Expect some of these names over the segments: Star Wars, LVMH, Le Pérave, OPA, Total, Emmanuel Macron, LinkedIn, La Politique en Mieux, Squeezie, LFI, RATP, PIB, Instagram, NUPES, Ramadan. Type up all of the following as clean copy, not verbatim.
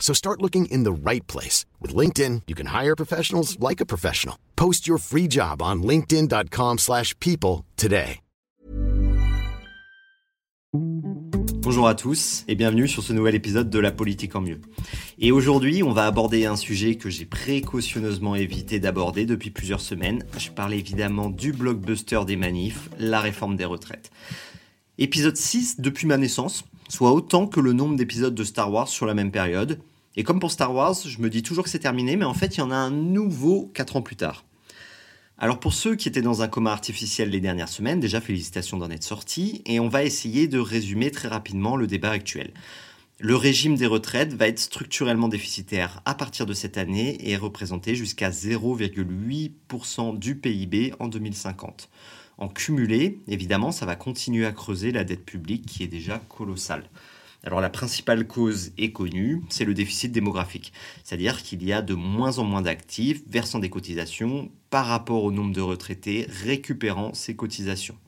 So start looking in the right place. With LinkedIn, you can hire professionals like a professional. Post your free job on linkedin.com/people today. Bonjour à tous et bienvenue sur ce nouvel épisode de La Politique en Mieux. Et aujourd'hui, on va aborder un sujet que j'ai précautionneusement évité d'aborder depuis plusieurs semaines. Je parle évidemment du blockbuster des manifs, la réforme des retraites. Épisode 6 depuis ma naissance, soit autant que le nombre d'épisodes de Star Wars sur la même période. Et comme pour Star Wars, je me dis toujours que c'est terminé, mais en fait, il y en a un nouveau 4 ans plus tard. Alors pour ceux qui étaient dans un coma artificiel les dernières semaines, déjà félicitations d'en être sortis, et on va essayer de résumer très rapidement le débat actuel. Le régime des retraites va être structurellement déficitaire à partir de cette année et représenter jusqu'à 0,8% du PIB en 2050. En cumulé, évidemment, ça va continuer à creuser la dette publique qui est déjà colossale. Alors la principale cause est connue, c'est le déficit démographique. C'est-à-dire qu'il y a de moins en moins d'actifs versant des cotisations par rapport au nombre de retraités récupérant ces cotisations.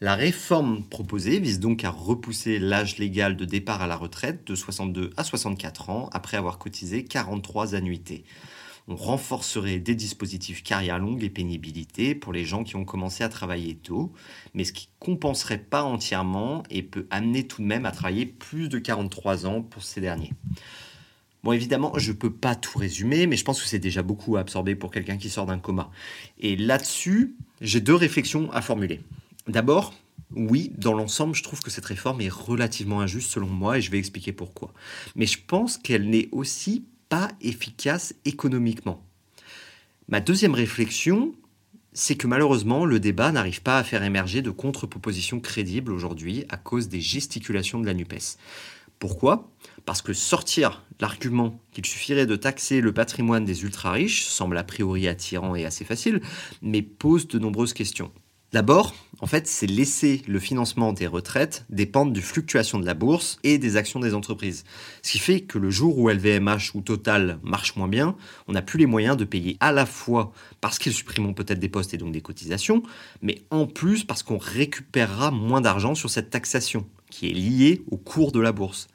La réforme proposée vise donc à repousser l'âge légal de départ à la retraite de 62 à 64 ans après avoir cotisé 43 annuités. On renforcerait des dispositifs carrière longue et pénibilité pour les gens qui ont commencé à travailler tôt, mais ce qui ne compenserait pas entièrement et peut amener tout de même à travailler plus de 43 ans pour ces derniers. Bon, évidemment, je ne peux pas tout résumer, mais je pense que c'est déjà beaucoup à absorber pour quelqu'un qui sort d'un coma. Et là-dessus, j'ai deux réflexions à formuler. D'abord, oui, dans l'ensemble, je trouve que cette réforme est relativement injuste selon moi et je vais expliquer pourquoi. Mais je pense qu'elle n'est aussi pas efficace économiquement. Ma deuxième réflexion, c'est que malheureusement, le débat n'arrive pas à faire émerger de contre-propositions crédibles aujourd'hui à cause des gesticulations de la NUPES. Pourquoi ? Parce que sortir l'argument qu'il suffirait de taxer le patrimoine des ultra-riches semble a priori attirant et assez facile, mais pose de nombreuses questions. D'abord, en fait, c'est laisser le financement des retraites dépendre des fluctuations de la bourse et des actions des entreprises. Ce qui fait que le jour où LVMH ou Total marche moins bien, on n'a plus les moyens de payer à la fois parce qu'ils supprimeront peut-être des postes et donc des cotisations, mais en plus parce qu'on récupérera moins d'argent sur cette taxation qui est liée au cours de la bourse.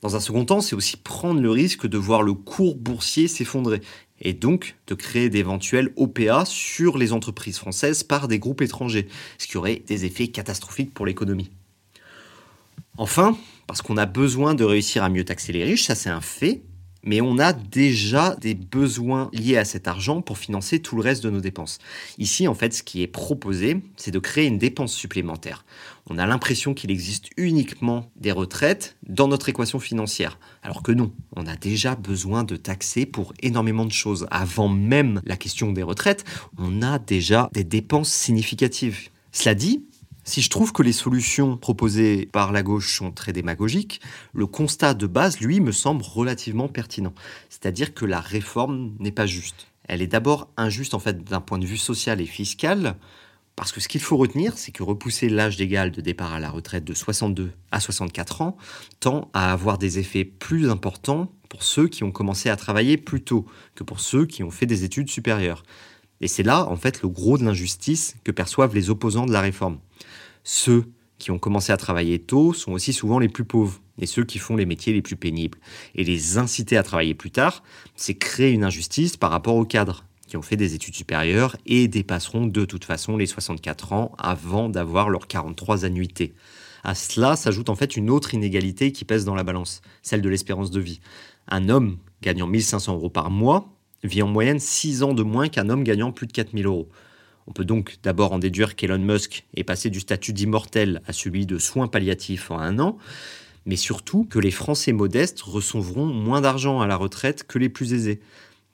Dans un second temps, c'est aussi prendre le risque de voir le cours boursier s'effondrer et donc de créer d'éventuels OPA sur les entreprises françaises par des groupes étrangers, ce qui aurait des effets catastrophiques pour l'économie. Enfin, parce qu'on a besoin de réussir à mieux taxer les riches, ça c'est un fait, mais on a déjà des besoins liés à cet argent pour financer tout le reste de nos dépenses. Ici, en fait, ce qui est proposé, c'est de créer une dépense supplémentaire. On a l'impression qu'il existe uniquement des retraites dans notre équation financière. Alors que non, on a déjà besoin de taxer pour énormément de choses. Avant même la question des retraites, on a déjà des dépenses significatives. Cela dit, si je trouve que les solutions proposées par la gauche sont très démagogiques, le constat de base, lui, me semble relativement pertinent. C'est-à-dire que la réforme n'est pas juste. Elle est d'abord injuste, en fait, d'un point de vue social et fiscal, parce que ce qu'il faut retenir, c'est que repousser l'âge légal de départ à la retraite de 62 à 64 ans tend à avoir des effets plus importants pour ceux qui ont commencé à travailler plus tôt que pour ceux qui ont fait des études supérieures. Et c'est là, en fait, le gros de l'injustice que perçoivent les opposants de la réforme. Ceux qui ont commencé à travailler tôt sont aussi souvent les plus pauvres et ceux qui font les métiers les plus pénibles. Et les inciter à travailler plus tard, c'est créer une injustice par rapport aux cadres qui ont fait des études supérieures et dépasseront de toute façon les 64 ans avant d'avoir leurs 43 annuités. À cela s'ajoute en fait une autre inégalité qui pèse dans la balance, celle de l'espérance de vie. Un homme gagnant 1 500 € par mois vit en moyenne 6 ans de moins qu'un homme gagnant plus de 4 000 €. On peut donc d'abord en déduire qu'Elon Musk est passé du statut d'immortel à celui de soins palliatifs en 1 an, mais surtout que les Français modestes recevront moins d'argent à la retraite que les plus aisés.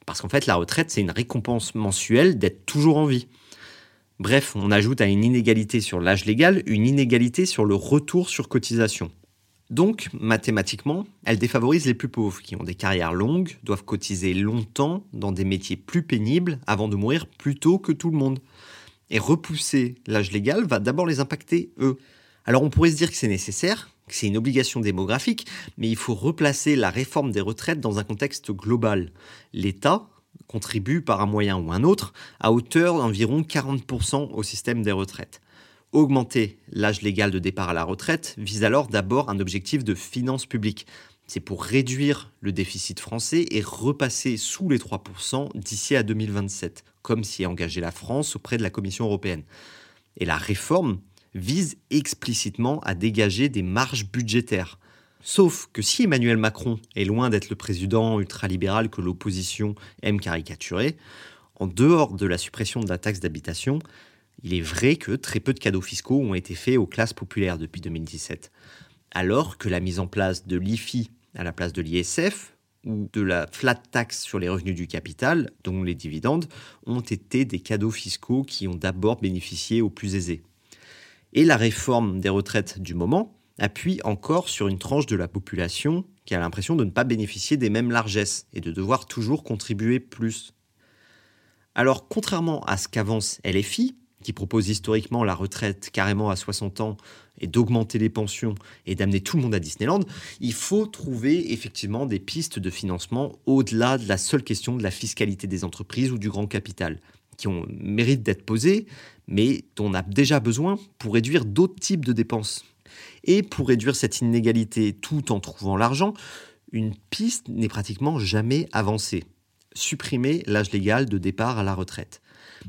Parce qu'en fait, la retraite, c'est une récompense mensuelle d'être toujours en vie. Bref, on ajoute à une inégalité sur l'âge légal une inégalité sur le retour sur cotisation. Donc, mathématiquement, elle défavorise les plus pauvres qui ont des carrières longues, doivent cotiser longtemps dans des métiers plus pénibles avant de mourir plus tôt que tout le monde. Et repousser l'âge légal va d'abord les impacter, eux. Alors on pourrait se dire que c'est nécessaire, que c'est une obligation démographique, mais il faut replacer la réforme des retraites dans un contexte global. L'État contribue par un moyen ou un autre à hauteur d'environ 40% au système des retraites. Augmenter l'âge légal de départ à la retraite vise alors d'abord un objectif de finances publiques. C'est pour réduire le déficit français et repasser sous les 3% d'ici à 2027, comme s'y est engagée la France auprès de la Commission européenne. Et la réforme vise explicitement à dégager des marges budgétaires. Sauf que si Emmanuel Macron est loin d'être le président ultralibéral que l'opposition aime caricaturer, en dehors de la suppression de la taxe d'habitation, il est vrai que très peu de cadeaux fiscaux ont été faits aux classes populaires depuis 2017, alors que la mise en place de l'IFI à la place de l'ISF ou de la flat tax sur les revenus du capital, dont les dividendes, ont été des cadeaux fiscaux qui ont d'abord bénéficié aux plus aisés. Et la réforme des retraites du moment appuie encore sur une tranche de la population qui a l'impression de ne pas bénéficier des mêmes largesses et de devoir toujours contribuer plus. Alors, contrairement à ce qu'avance LFI, qui propose historiquement la retraite carrément à 60 ans et d'augmenter les pensions et d'amener tout le monde à Disneyland, il faut trouver effectivement des pistes de financement au-delà de la seule question de la fiscalité des entreprises ou du grand capital, qui ont mérite d'être posées, mais dont on a déjà besoin pour réduire d'autres types de dépenses. Et pour réduire cette inégalité tout en trouvant l'argent, une piste n'est pratiquement jamais avancée. Supprimer l'âge légal de départ à la retraite.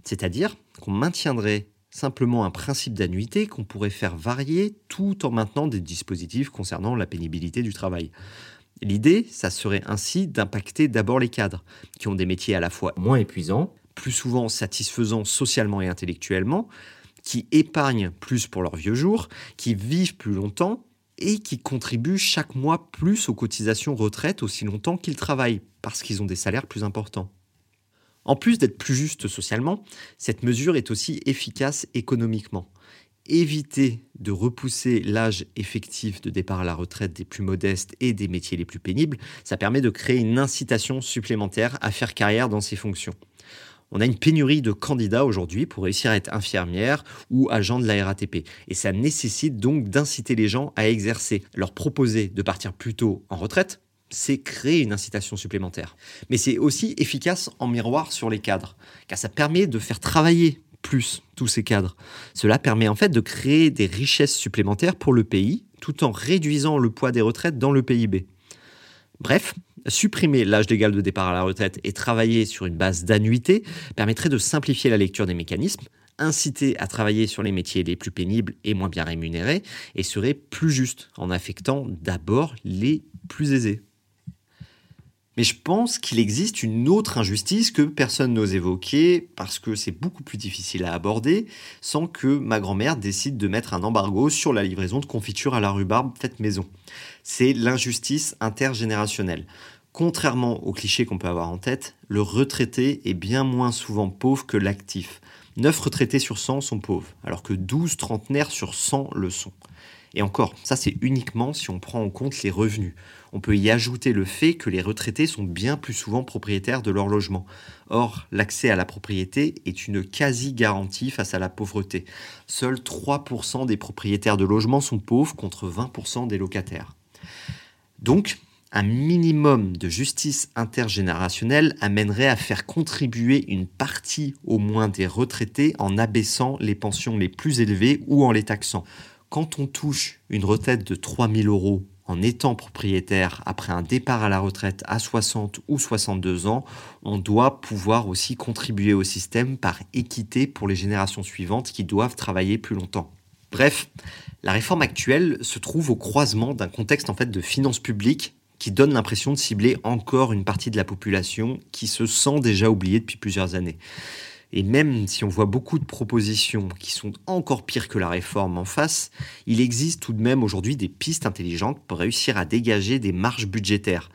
C'est-à-dire qu'on maintiendrait simplement un principe d'annuité qu'on pourrait faire varier tout en maintenant des dispositifs concernant la pénibilité du travail. L'idée, ça serait ainsi d'impacter d'abord les cadres, qui ont des métiers à la fois moins épuisants, plus souvent satisfaisants socialement et intellectuellement, qui épargnent plus pour leurs vieux jours, qui vivent plus longtemps et qui contribuent chaque mois plus aux cotisations retraite aussi longtemps qu'ils travaillent, parce qu'ils ont des salaires plus importants. En plus d'être plus juste socialement, cette mesure est aussi efficace économiquement. Éviter de repousser l'âge effectif de départ à la retraite des plus modestes et des métiers les plus pénibles, ça permet de créer une incitation supplémentaire à faire carrière dans ces fonctions. On a une pénurie de candidats aujourd'hui pour réussir à être infirmière ou agent de la RATP. Et ça nécessite donc d'inciter les gens à exercer. Leur proposer de partir plus tôt en retraite, c'est créer une incitation supplémentaire. Mais c'est aussi efficace en miroir sur les cadres, car ça permet de faire travailler plus tous ces cadres. Cela permet en fait de créer des richesses supplémentaires pour le pays, tout en réduisant le poids des retraites dans le PIB. Bref, supprimer l'âge légal de départ à la retraite et travailler sur une base d'annuité permettrait de simplifier la lecture des mécanismes, inciter à travailler sur les métiers les plus pénibles et moins bien rémunérés, et serait plus juste en affectant d'abord les plus aisés. Mais je pense qu'il existe une autre injustice que personne n'ose évoquer parce que c'est beaucoup plus difficile à aborder sans que ma grand-mère décide de mettre un embargo sur la livraison de confitures à la rhubarbe faite maison. C'est l'injustice intergénérationnelle. Contrairement aux clichés qu'on peut avoir en tête, le retraité est bien moins souvent pauvre que l'actif. 9 retraités sur 100 sont pauvres, alors que 12 trentenaires sur 100 le sont. Et encore, ça c'est uniquement si on prend en compte les revenus. On peut y ajouter le fait que les retraités sont bien plus souvent propriétaires de leur logement. Or, l'accès à la propriété est une quasi-garantie face à la pauvreté. Seuls 3% des propriétaires de logements sont pauvres contre 20% des locataires. Donc, un minimum de justice intergénérationnelle amènerait à faire contribuer une partie au moins des retraités en abaissant les pensions les plus élevées ou en les taxant. Quand on touche une retraite de 3 000 € en étant propriétaire après un départ à la retraite à 60 ou 62 ans, on doit pouvoir aussi contribuer au système par équité pour les générations suivantes qui doivent travailler plus longtemps. Bref, la réforme actuelle se trouve au croisement d'un contexte en fait de finances publiques qui donne l'impression de cibler encore une partie de la population qui se sent déjà oubliée depuis plusieurs années. Et même si on voit beaucoup de propositions qui sont encore pires que la réforme en face, il existe tout de même aujourd'hui des pistes intelligentes pour réussir à dégager des marges budgétaires.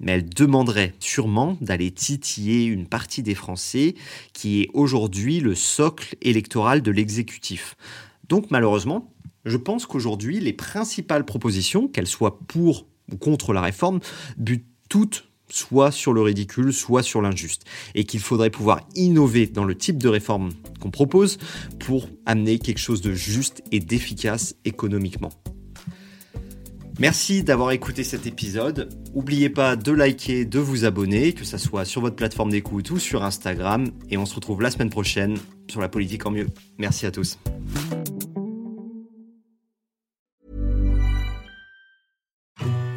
Mais elles demanderaient sûrement d'aller titiller une partie des Français qui est aujourd'hui le socle électoral de l'exécutif. Donc malheureusement, je pense qu'aujourd'hui, les principales propositions, qu'elles soient pour ou contre la réforme, butent toutes soit sur le ridicule, soit sur l'injuste, et qu'il faudrait pouvoir innover dans le type de réforme qu'on propose pour amener quelque chose de juste et d'efficace économiquement. Merci d'avoir écouté cet épisode. N'oubliez pas de liker, de vous abonner, que ça soit sur votre plateforme d'écoute ou sur Instagram, et on se retrouve la semaine prochaine sur La Politique en Mieux. Merci à tous.